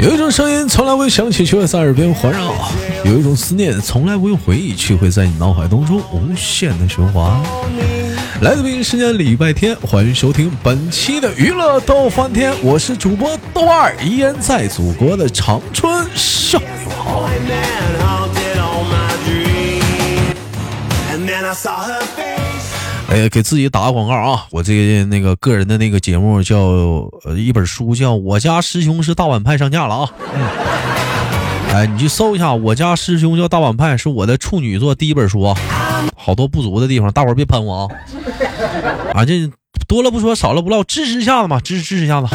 有一种声音从来不会响起，却会在耳边环绕；有一种思念从来不用回忆，却会在你脑海当中无限的循环。来自北京时间礼拜天，欢迎收听本期的娱乐逗翻天，我是主播豆二，依然在祖国的长春向你们好。哎呀，给自己打个广告啊！我那个个人的那个节目叫一本书叫《我家师兄是大碗派》上架了啊！哎，你去搜一下《我家师兄叫大碗派》，是我的处女作第一本书啊！好多不足的地方，大伙儿别喷我啊！啊，这多了不说，少了不唠，支持一下子嘛，支持一下子。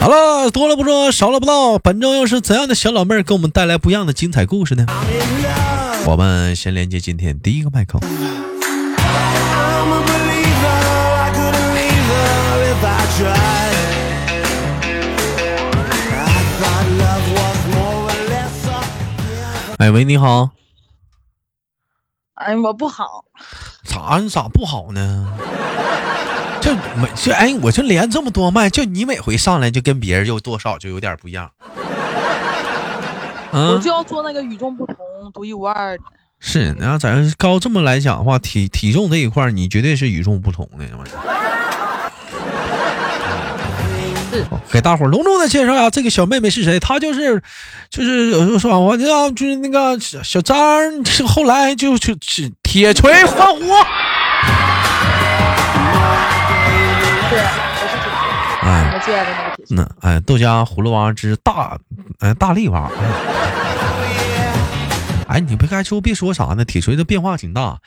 好了，多了不说，少了不唠，本周又是怎样的小老妹儿给我们带来不一样的精彩故事呢？我们先连接今天第一个麦克。哎喂，你好。哎，我不好。你咋不好呢？哎，我就连这么多麦，就你每回上来就跟别人就多少就有点不一样。我就要做那个与众不同、独一无二的。是，那咱高这么来讲的话，体重这一块，你绝对是与众不同的。给大伙隆重的介绍一下这个小妹妹是谁，她就是说我就是那个小张，后来就铁锤花火。我最爱的那个铁那哎，豆家葫芦娃之大力娃。哎，你不该说别说啥呢，铁锤的变化挺大。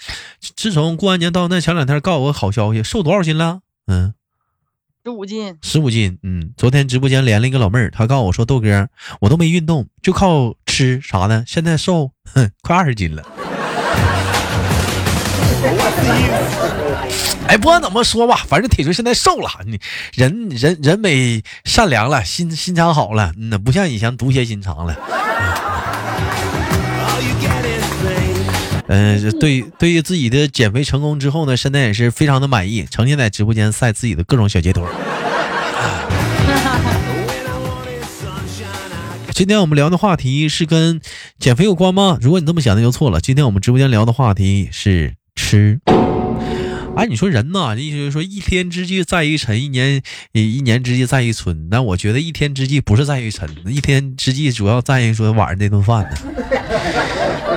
自从过完年到那前两天，告诉我好消息，瘦多少斤了？嗯，15斤。嗯，昨天直播间连了一个老妹儿，她告诉我说豆哥，我都没运动，就靠吃啥呢？现在瘦快20斤了。哎，不管怎么说吧，反正铁锤现在瘦了，你人美善良了，心肠好了，嗯，不像以前毒蝎心肠了。对于自己的减肥成功之后呢，现在也是非常的满意，成天在直播间晒自己的各种小截图。今天我们聊的话题是跟减肥有关吗？如果你这么想的就错了。今天我们直播间聊的话题是吃。哎，你说人呐，你就说一天之计在于晨，一年之计在于春。但我觉得一天之计不是在于晨，一天之计主要在于说晚上那顿饭呢。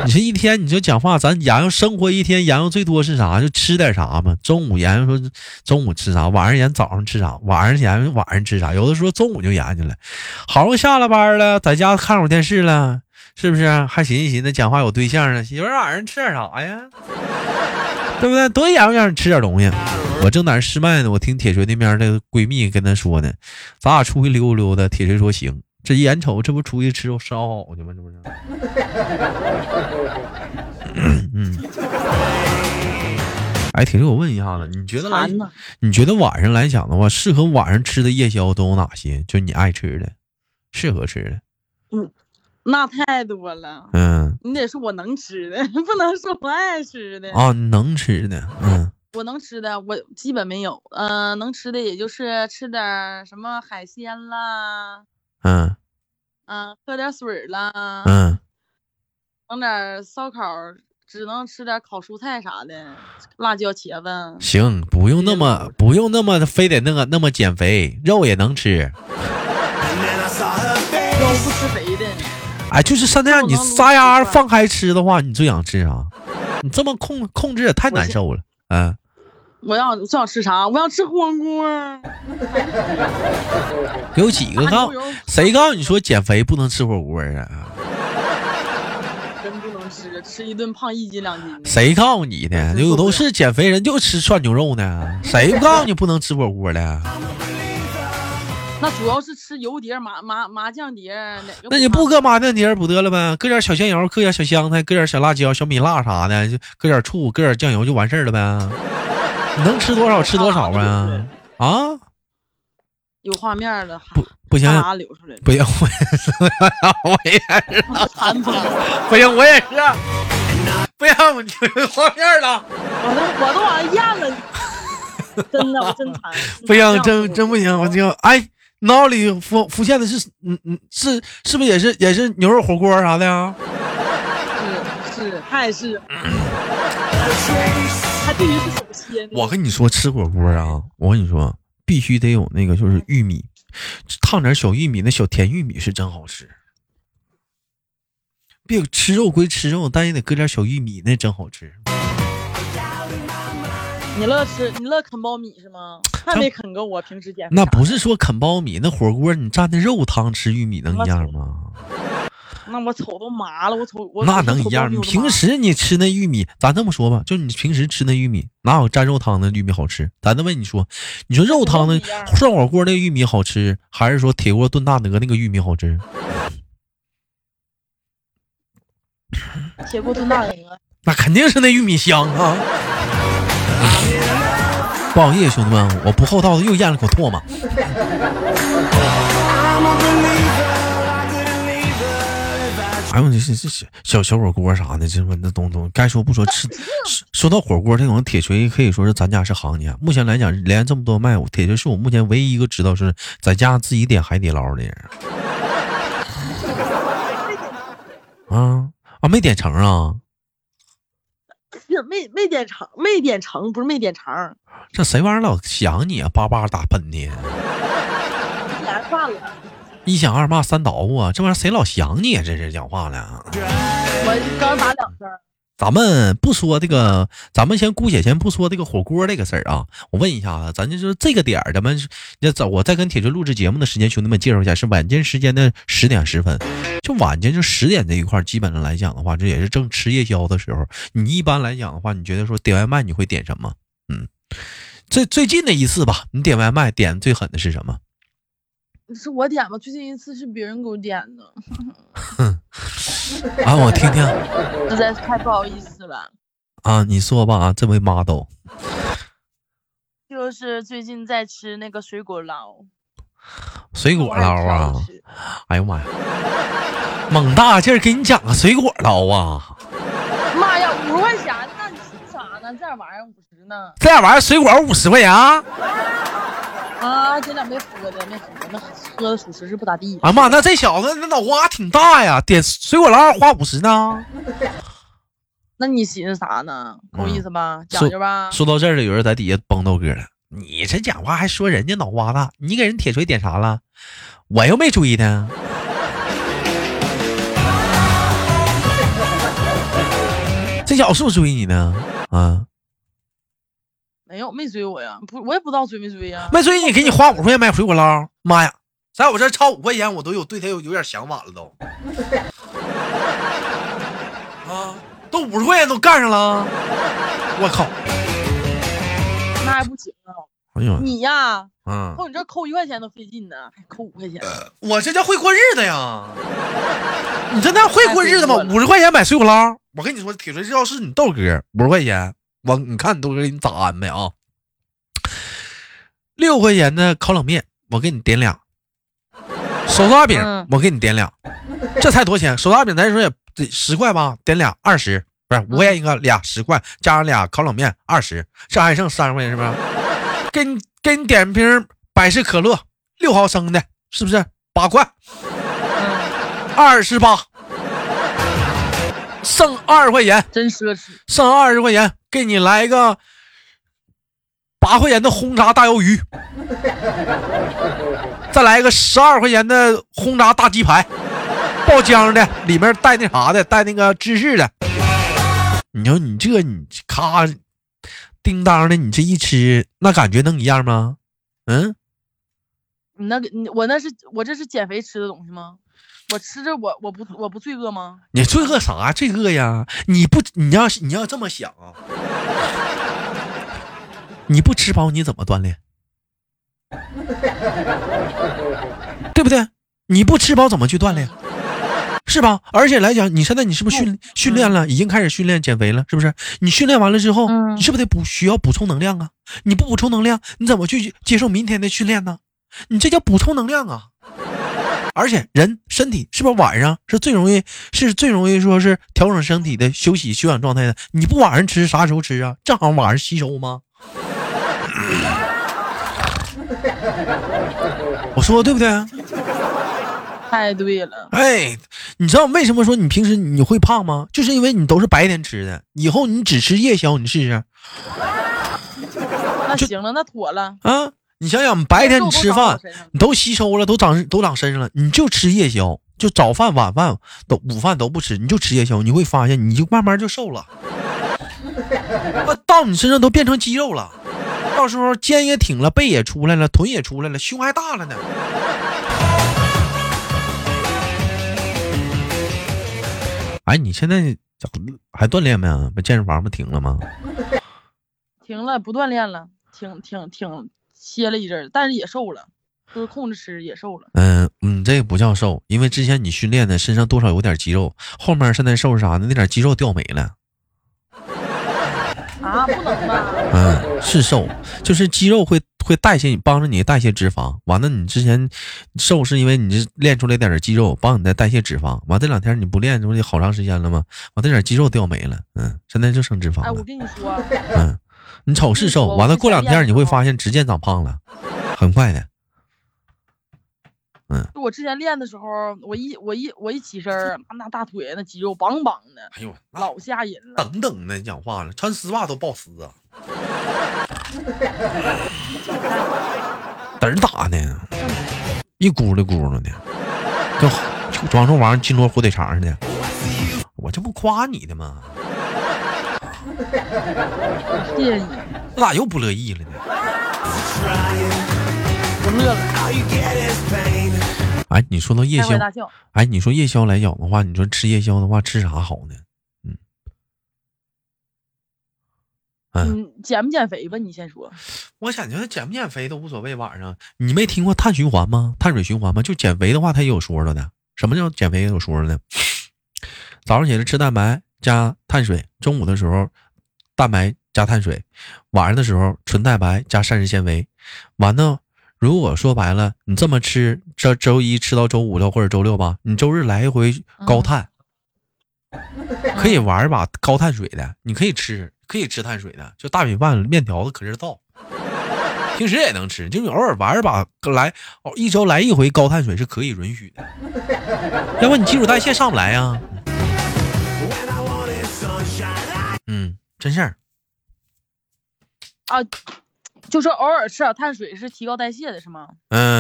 你说一天，你就讲话，咱研究生活一天研究最多是啥？就吃点啥嘛。中午研究说中午吃啥，晚上研究早上吃啥，晚上研究晚上吃啥。有的时候中午就研究了，好像下了班了，在家看会儿电视了，是不是？还寻思讲话有对象了，媳妇晚上吃点啥呀？对不对？多研究研究，吃点东西。我正在那失败呢，我听铁锤那边的闺蜜跟他说呢，咱俩出去溜溜的。铁锤说行，这眼瞅这不出去吃烧烤去吗？这不是？嗯。哎，铁锤，我问一下子，你觉得晚上来讲的话，适合晚上吃的夜宵都有哪些？就你爱吃的，适合吃的。嗯。那太多了，嗯，你得说我能吃的，不能说我爱吃的啊。能吃的，嗯，我能吃的，我基本没有，能吃的也就是吃点什么海鲜啦，嗯，喝点水啦，嗯，整点烧烤，只能吃点烤蔬菜啥的，辣椒、茄子。行，不用那么非得那么减肥，肉也能吃，肉不吃肥的。哎，就是现在你撒丫放开吃的话，你最想吃啥？你这么控制也太难受了。嗯，我想吃啥？我想吃火锅。有几个谁告诉你说减肥不能吃火锅啊？真不能吃一顿胖1斤2斤。谁告诉你的？有都是减肥人就吃涮牛肉呢。谁告诉你不能吃火锅的？那主要是吃油碟、麻酱碟，那你不搁麻酱碟不得了呗？搁点小香油，搁点小香菜，搁点小辣椒、小米辣啥的，就搁点醋，搁点酱油就完事儿了呗。你能吃多少吃多少呗。啊，有画面了，不行，流出来了，不行，我也是，不行，我也是。不让我画面了，我都往上咽了，真的我真馋，不行，真不行，我就哎，脑里浮现的是是不是也是牛肉火锅啥的呀？是还是。他必须是首先。我跟你说，吃火锅啊，我跟你说，必须得有那个就是玉米，烫点小玉米，那小甜玉米是真好吃。别吃肉归吃肉，但也得搁点小玉米，那真好吃。你乐啃苞米是吗？还没啃过我平时减肥。那不是说啃苞米，那火锅你蘸那肉汤吃玉米能一样吗？那我瞅都麻了，我那能一样？你平时你吃那玉米，咱这么说吧，就你平时吃那玉米，哪有蘸肉汤的玉米好吃？咱这么你说肉汤的涮火锅的玉米好吃，还是说铁锅炖大鹅那个玉米好吃？铁锅炖大鹅，那肯定是那玉米香啊！不好意思，兄弟们，我不厚道的又咽了口唾沫。哎呦，这小火锅啥的，这那东该说不说。吃说到火锅这种铁锤，可以说是咱家是行家。目前来讲，连这么多卖，铁锤是我目前唯一一个知道是在家自己点海底捞的人。啊，没点成啊？是没点成，不是没点成。这谁玩意儿老想你啊？叭叭打喷嚏。来饭了。一想二骂三捣鼓啊，这玩意儿谁老想你啊？这是讲话了、啊。我刚打两声。咱们不说这个，咱们先姑且先不说这个火锅这个事儿啊。我问一下啊，咱就是这个点儿，咱们我再跟铁锤录制节目的时间，兄弟们介绍一下，是晚间时间的10:10。就晚间就10点这一块，基本上来讲的话，这也是正吃夜宵的时候。你一般来讲的话，你觉得说点外卖你会点什么？最近的一次吧，你点外卖点最狠的是什么？是我点吧，最近一次是别人给我点的。啊，我听听。实在是太不好意思了。啊，你说吧啊，这位 model。就是最近在吃那个水果捞。水果捞啊！哎呦妈呀！猛大劲儿给你讲个水果捞啊！妈呀，50块钱，那你吃啥呢？这玩意儿50呢？这玩意儿水果50块钱？啊，这俩没喝的，那喝的属实是不咋地。啊妈，那这小子那脑瓜挺大呀，点水果捞花50呢。那你寻思啥呢？够意思吧？讲究吧。说到这儿了，有人在底下崩豆哥了。你这讲话还说人家脑瓜大，你给人铁锤点啥了？我又没注意呢。这小子追你呢？啊？没有，没追我呀，我也不知道追没追呀。没追你，给你花50块钱买水果捞，妈呀，在我这超5块钱，我都对他有点想法了都。啊，都50块钱都干上了，我靠，那还不行啊！哎呦，你呀，扣你这扣1块钱都费劲呢，还扣5块钱。我这叫会过日子呀！你这那会过日子吗？50块钱买水果捞，我跟你说，铁锤这要是你豆哥50块钱。我你看你都给你咋安排啊？6块钱的烤冷面，我给你点俩；手抓饼，我给你点俩。这才多钱？手抓饼咱说也得10块吧，点俩20，不是5块钱一个，俩10块，加上俩烤冷面20，这还剩30块钱是不是？给你点瓶百事可乐6毫升的，是不是8块？28，剩20块钱，真奢侈。剩20块钱。给你来个8块钱的轰炸大鱿鱼，再来一个12块钱的轰炸大鸡排，爆浆的，里面带那啥的，带那个芝士的。你说你咔叮当的，你这一吃，那感觉能一样吗？我这是减肥吃的东西吗？我吃着我不罪恶吗？你罪恶啥？罪恶呀！你要这么想啊！你不吃饱你怎么锻炼？对不对？你不吃饱怎么去锻炼？是吧？而且来讲，你现在你是不是训练了？已经开始训练减肥了，是不是？你训练完了之后，你是不是得需要补充能量啊？你不补充能量，你怎么去接受明天的训练呢？你这叫补充能量啊！而且人身体是不是晚上是最容易说是调整身体的休养状态的？你不晚上吃啥时候吃啊？正好晚上吸收吗？我说对不对啊？太对了。哎，你知道为什么说你平时你会胖吗？就是因为你都是白天吃的，以后你只吃夜宵，你试试。那行了，那妥了啊！你想想，白天你吃饭，你都吸收了，都长身上了，你就吃夜宵，就早饭、晚饭、午饭都不吃，你就吃夜宵，你会发现你就慢慢就瘦了，到你身上都变成肌肉了，到时候肩也挺了，背也出来了，臀也出来了，胸还大了呢。哎，你现在还锻炼没啊？不，健身房不停了吗？停了，不锻炼了，挺歇了一阵，但是也瘦了，就是控制吃也瘦了。这个不叫瘦，因为之前你训练的身上多少有点肌肉，后面现在瘦是啥呢？那点肌肉掉没了。啊，不能吧？是瘦，就是肌肉会代谢，帮着你代谢脂肪。完了，你之前瘦是因为你练出来点肌肉，帮你再代谢脂肪。完这两天你不练，这不得好长时间了吗？完这点肌肉掉没了，现在就剩脂肪了。哎，我跟你说，你瞅是瘦，完了过两天你会发现直接长胖了，很快的。我之前练的时候，我一起身，那大腿那肌肉棒棒的，哎呦，老吓人了。等等的，讲话了，穿丝袜都爆丝啊！嘚打呢，一咕噜咕噜的，跟装出玩意金锣火腿肠似的。我这不夸你的吗？谢谢你。我咋又不乐意了呢？不乐了。哎，你说到夜宵，哎，你说夜宵来讲的话，你说吃夜宵的话，吃啥好呢？减不减肥吧？你先说。我感觉减不减肥都无所谓。晚上你没听过碳循环吗？碳水循环吗？就减肥的话，它也有说了的。什么叫减肥也有说了呢？早上起来吃蛋白加碳水，中午的时候蛋白加碳水，晚上的时候纯蛋白加膳食纤维。完呢，如果说白了你这么吃，这周一吃到周五了或者周六吧，你周日来一回高碳，可以玩一把高碳水的，你可以吃碳水的，就大米饭面条子可劲造，平时也能吃，就是偶尔玩一把一周来一回高碳水是可以允许的，要不你基础代谢上不来啊。真事儿啊。就是偶尔吃点碳水是提高代谢的，是吗？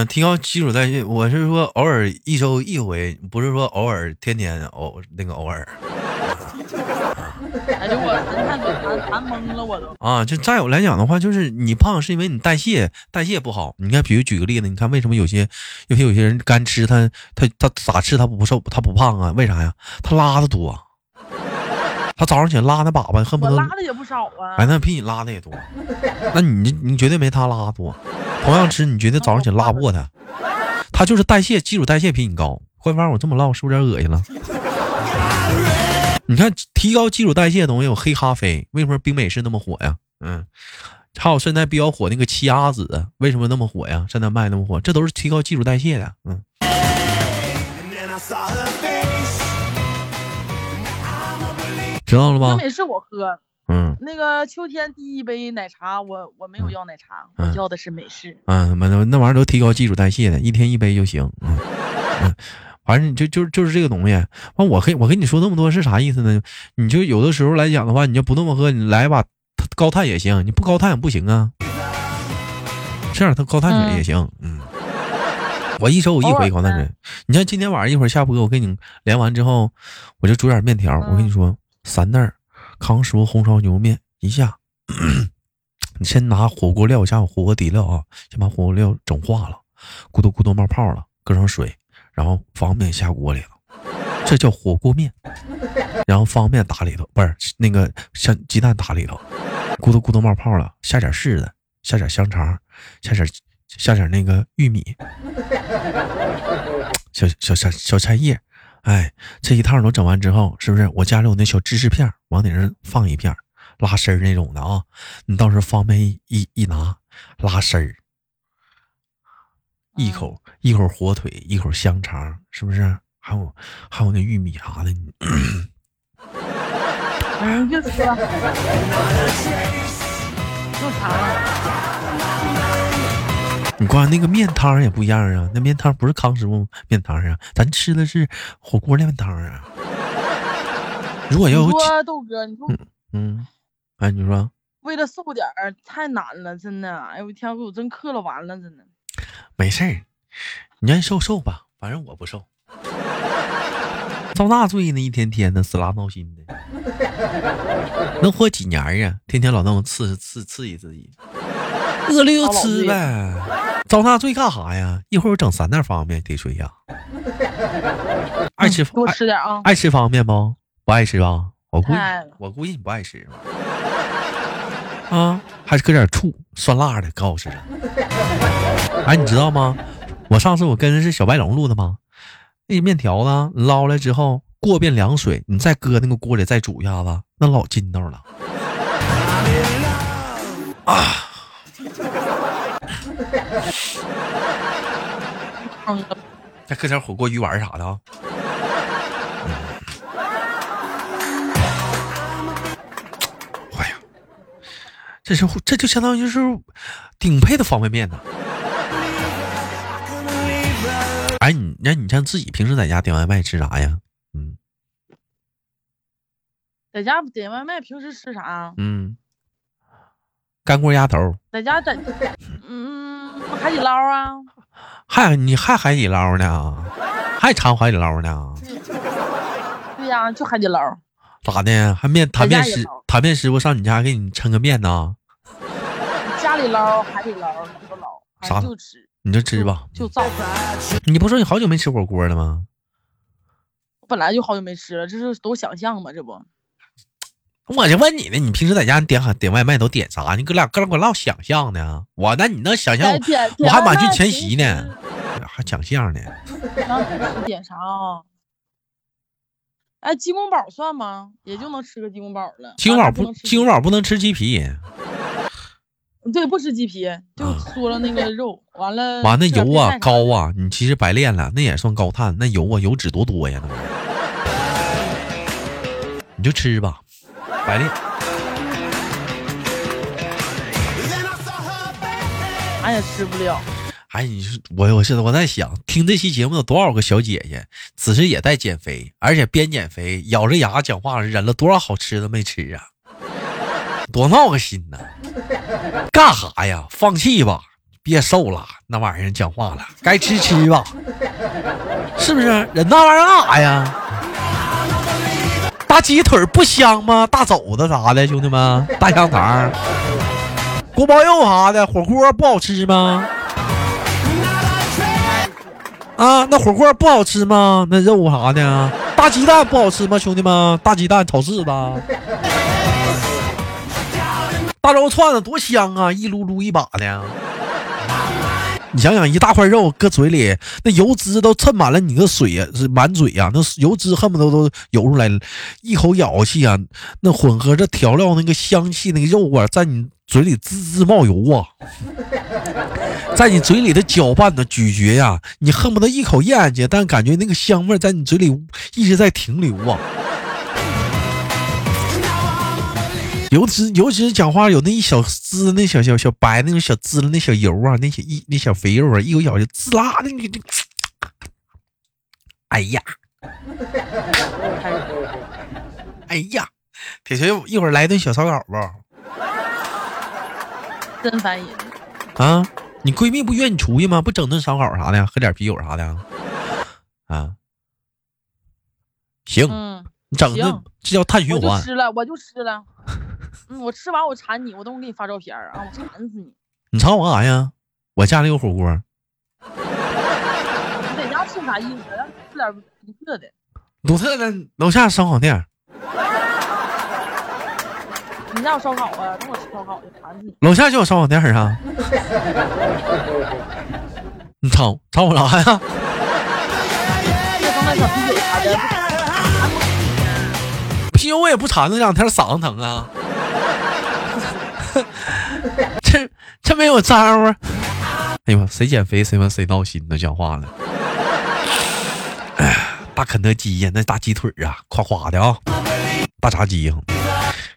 提高基础代谢，我是说偶尔一周一回，不是说偶尔天天偶尔。哎呦，我馋懵了，我都啊！就再有来讲的话，就是你胖是因为你代谢不好。你看，比如举个例子，你看为什么有些人干吃，他咋吃他不瘦，他不胖啊？为啥呀？他拉的多。他早上起来拉那粑粑，恨不得我拉的也不少啊。哎，那比你拉的也多，那你绝对没他拉多。同样吃，你绝对早上起来拉不过他。他就是基础代谢比你高。快发现我这么唠是不是有点恶心了？你看，提高基础代谢的东西有黑咖啡，为什么冰美式那么火呀？还有现在比较火那个奇亚籽，为什么那么火呀？现在卖那么火，这都是提高基础代谢的。知道了吧？冰美式我喝，那个秋天第一杯奶茶，我没有要奶茶，我要的是美式。那玩意儿都提高基础代谢的，一天一杯就行。反正就是这个东西。完，我跟你说那么多是啥意思呢？你就有的时候来讲的话，你就不那么喝，你来吧，高碳也行，你不高碳也不行啊。这样它高碳水也行，我一周我一回高碳水。你像今天晚上一会儿下播，我跟你连完之后，我就煮点面条。我跟你说。三袋康师傅红烧牛面一下，你先拿火锅料，加火锅底料啊，先把火锅料整化了，咕嘟咕嘟冒泡了，搁上水，然后方便下锅里头，这叫火锅面。然后方便打里头，不是那个像鸡蛋打里头，咕嘟咕嘟冒泡了，下点柿子，下点香肠，下点那个玉米，小菜叶。哎，这一套都整完之后，是不是我家里有那小芝士片往顶上放一片，拉丝儿那种的啊？你到时候方便一拿，拉丝儿，一口一口火腿，一口香肠，是不是？还有那玉米啥的。哎，就吃了，又馋了。你光那个面汤也不一样啊，那面汤不是康师傅面汤啊，咱吃的是火锅面汤啊。如果要有豆哥，你说，哎，你说。为了瘦点儿太难了，真的。哎呦，我天，我真嗑了完了，真的。没事儿，你愿瘦瘦吧，反正我不瘦。遭大罪呢，一天天的死拉闹心的，能活几年啊？天天老弄刺激自己，饿了就吃呗。遭大罪干啥呀？一会儿我整3袋方便面得睡呀。爱吃多吃点啊！爱吃方便不？不爱吃吧？我估计你不爱吃。啊，还是搁点醋酸辣的告诉我。哎，你知道吗？我上次我跟是小白龙录的吗？那面条呢，捞来之后过遍凉水，你再搁那个锅里再煮一下子，那老筋道了。啊！再搁点火锅鱼丸啥的啊。这就相当于是顶配的方便面呢。哎，你像自己平时在家点外卖吃啥呀？在家点外卖平时吃啥？干锅鸭头。在家在海底捞啊。你还海底捞呢？还馋海底捞呢？对呀，就海底捞。咋的？还面师傅上你家给你撑个面呢？家里捞，海底捞，都捞，啥就吃，你就吃吧，就造出来。你不说你好久没吃火锅了吗？我本来就好久没吃了，这是都想象嘛，这不。我就问你呢，你平时在家点外卖都点啥？你哥俩老想象呢。我那你能想象？我还满军全席呢，还想象呢。你点啥啊？哎，鸡公煲算吗？也就能吃个鸡公煲了。鸡公煲不能吃鸡皮。对，不吃鸡皮，就嗦了那个肉，完了油啊高啊，你其实白练了，那也算高碳，那油啊油脂多呀，你就吃吧，白练。俺也吃不了。哎，你说我在想，听这期节目有多少个小姐姐，此时也在减肥，而且边减肥咬着牙讲话，忍了多少好吃的没吃啊？多闹个心呢！干啥呀？放弃吧，别瘦了，那玩意儿讲话了，该吃吧，是不是？人那玩意儿干啥呀？大鸡腿不香吗？大肘子啥的，兄弟们，大香肠、锅包肉啥的，火锅不好吃吗？啊，那火锅不好吃吗？那肉啥的，大鸡蛋不好吃吗？兄弟们，大鸡蛋炒柿子，大肉串子多香啊，一撸撸一把的。你想想，一大块肉搁嘴里，那油脂都蹭满了你的水呀，是满嘴呀，那油脂恨不得都游出来了。一口咬气啊，那混合着调料那个香气，那个肉啊，在你嘴里滋滋冒油啊。在你嘴里的搅拌的咀嚼呀，你恨不得一口咽下去，但感觉那个香味在你嘴里一直在停留啊。尤其是讲话有那一小滋，那小白那种小滋了，那小油啊，那小肥肉啊，一口咬就滋啦，那，哎呀，哎呀，铁锤一会儿来一顿小烧烤吧，真烦人啊！你闺蜜不约你出去吗？不整顿烧烤啥的，喝点啤酒啥的啊？行，你整顿这叫碳循环。我就吃了。我吃完我馋你，我等会给你发照片啊！我馋死你！你馋我干啥呀？我家里有火锅。你在家吃啥意思？咱吃点独特的，楼下烧烤店。你家有烧烤啊？等我吃烧烤去，馋死你！楼下就有烧烤店啊！你馋我啥呀？啤酒我也不馋，这两天嗓子疼啊。这没有招啊！哎呀，谁减肥谁妈谁闹心呢，讲话呢。大肯德基呀，那大鸡腿啊，夸夸的啊，大炸鸡呀，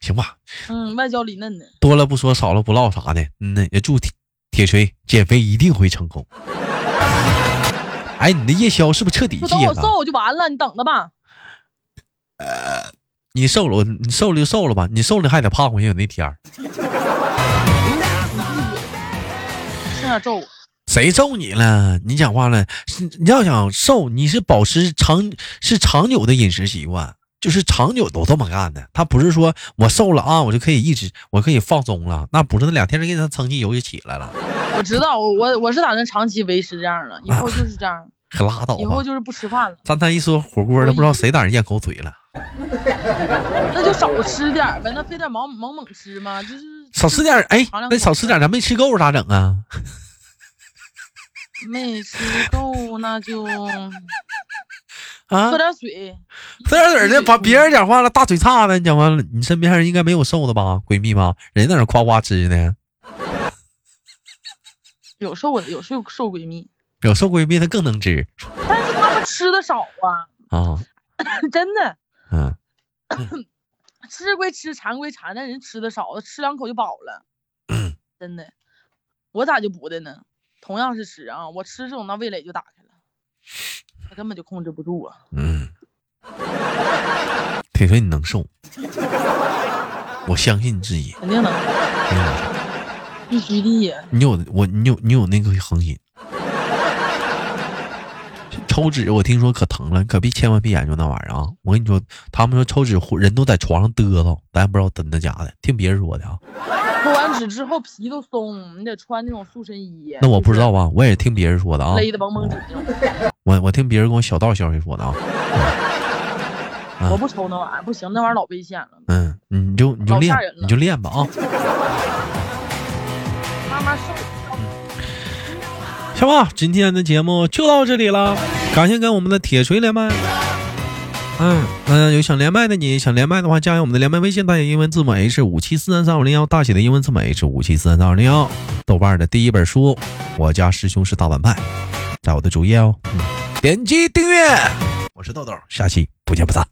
行吧。嗯，外焦里嫩的，多了不说，少了不唠啥的。嗯呢，也祝铁锤减肥一定会成功。哎，你的夜宵是不是彻底戒了？我瘦就完了，你等着吧。你瘦了就瘦了吧，你瘦了还得胖回去。有那天是啊，揍我谁揍你了？你讲话了，你要想瘦，你是保持长久的饮食习惯，就是长久都这么干的。他不是说我瘦了啊，我就可以一直我可以放松了，那不是那两天给他成绩油就起来了。我知道，我是打算长期维持这样了，以后就是这样。啊可拉倒吧，以后就是不吃饭了。咱一说火锅，都不知道谁打人咽口水了。那就少吃点呗，那非得猛吃吗？就是少吃点。哎，那少吃点，咱没吃够咋整啊？没吃够那就啊，喝点水，喝点水。那把别人讲话了，大嘴叉的，你讲完了，你身边人应该没有瘦的吧？闺蜜吧，人在那夸夸吃呢。有瘦的，有瘦闺蜜。有瘦闺蜜她更能吃，但是他们吃的少啊真的，嗯，吃归吃，馋归馋，但人吃的少，吃两口就饱了，嗯，真的。我咋就不的呢？同样是吃啊，我吃这种那味蕾就打开了，他根本就控制不住啊。嗯，铁锤你能瘦，我相信你自己，肯定能，必须的。你有那个恒心。抽脂我听说可疼了，可千万别研究那玩意儿啊！我跟你说，他们说抽脂人都在床上嘚瑟，咱也不知道真的假的，听别人说的啊。抽完脂之后皮都松，你得穿那种塑身衣。那我不知道啊，我也听别人说的啊。勒得蹦蹦直。我听别人跟我小道消息说的啊。嗯、我不抽那玩意儿，不行，那玩意儿老危险了。嗯，你就练，你就练吧啊。慢慢瘦。行吧，今天的节目就到这里了，感谢跟我们的铁锤连麦。有想连麦的你，想连麦的话，加入我们的连麦微信，大写英文字母 H574332501，大写的英文字母 H574332501。豆瓣的第一本书《我家师兄是大反派》，在我的主页哦，点击订阅。我是豆豆，下期不见不散。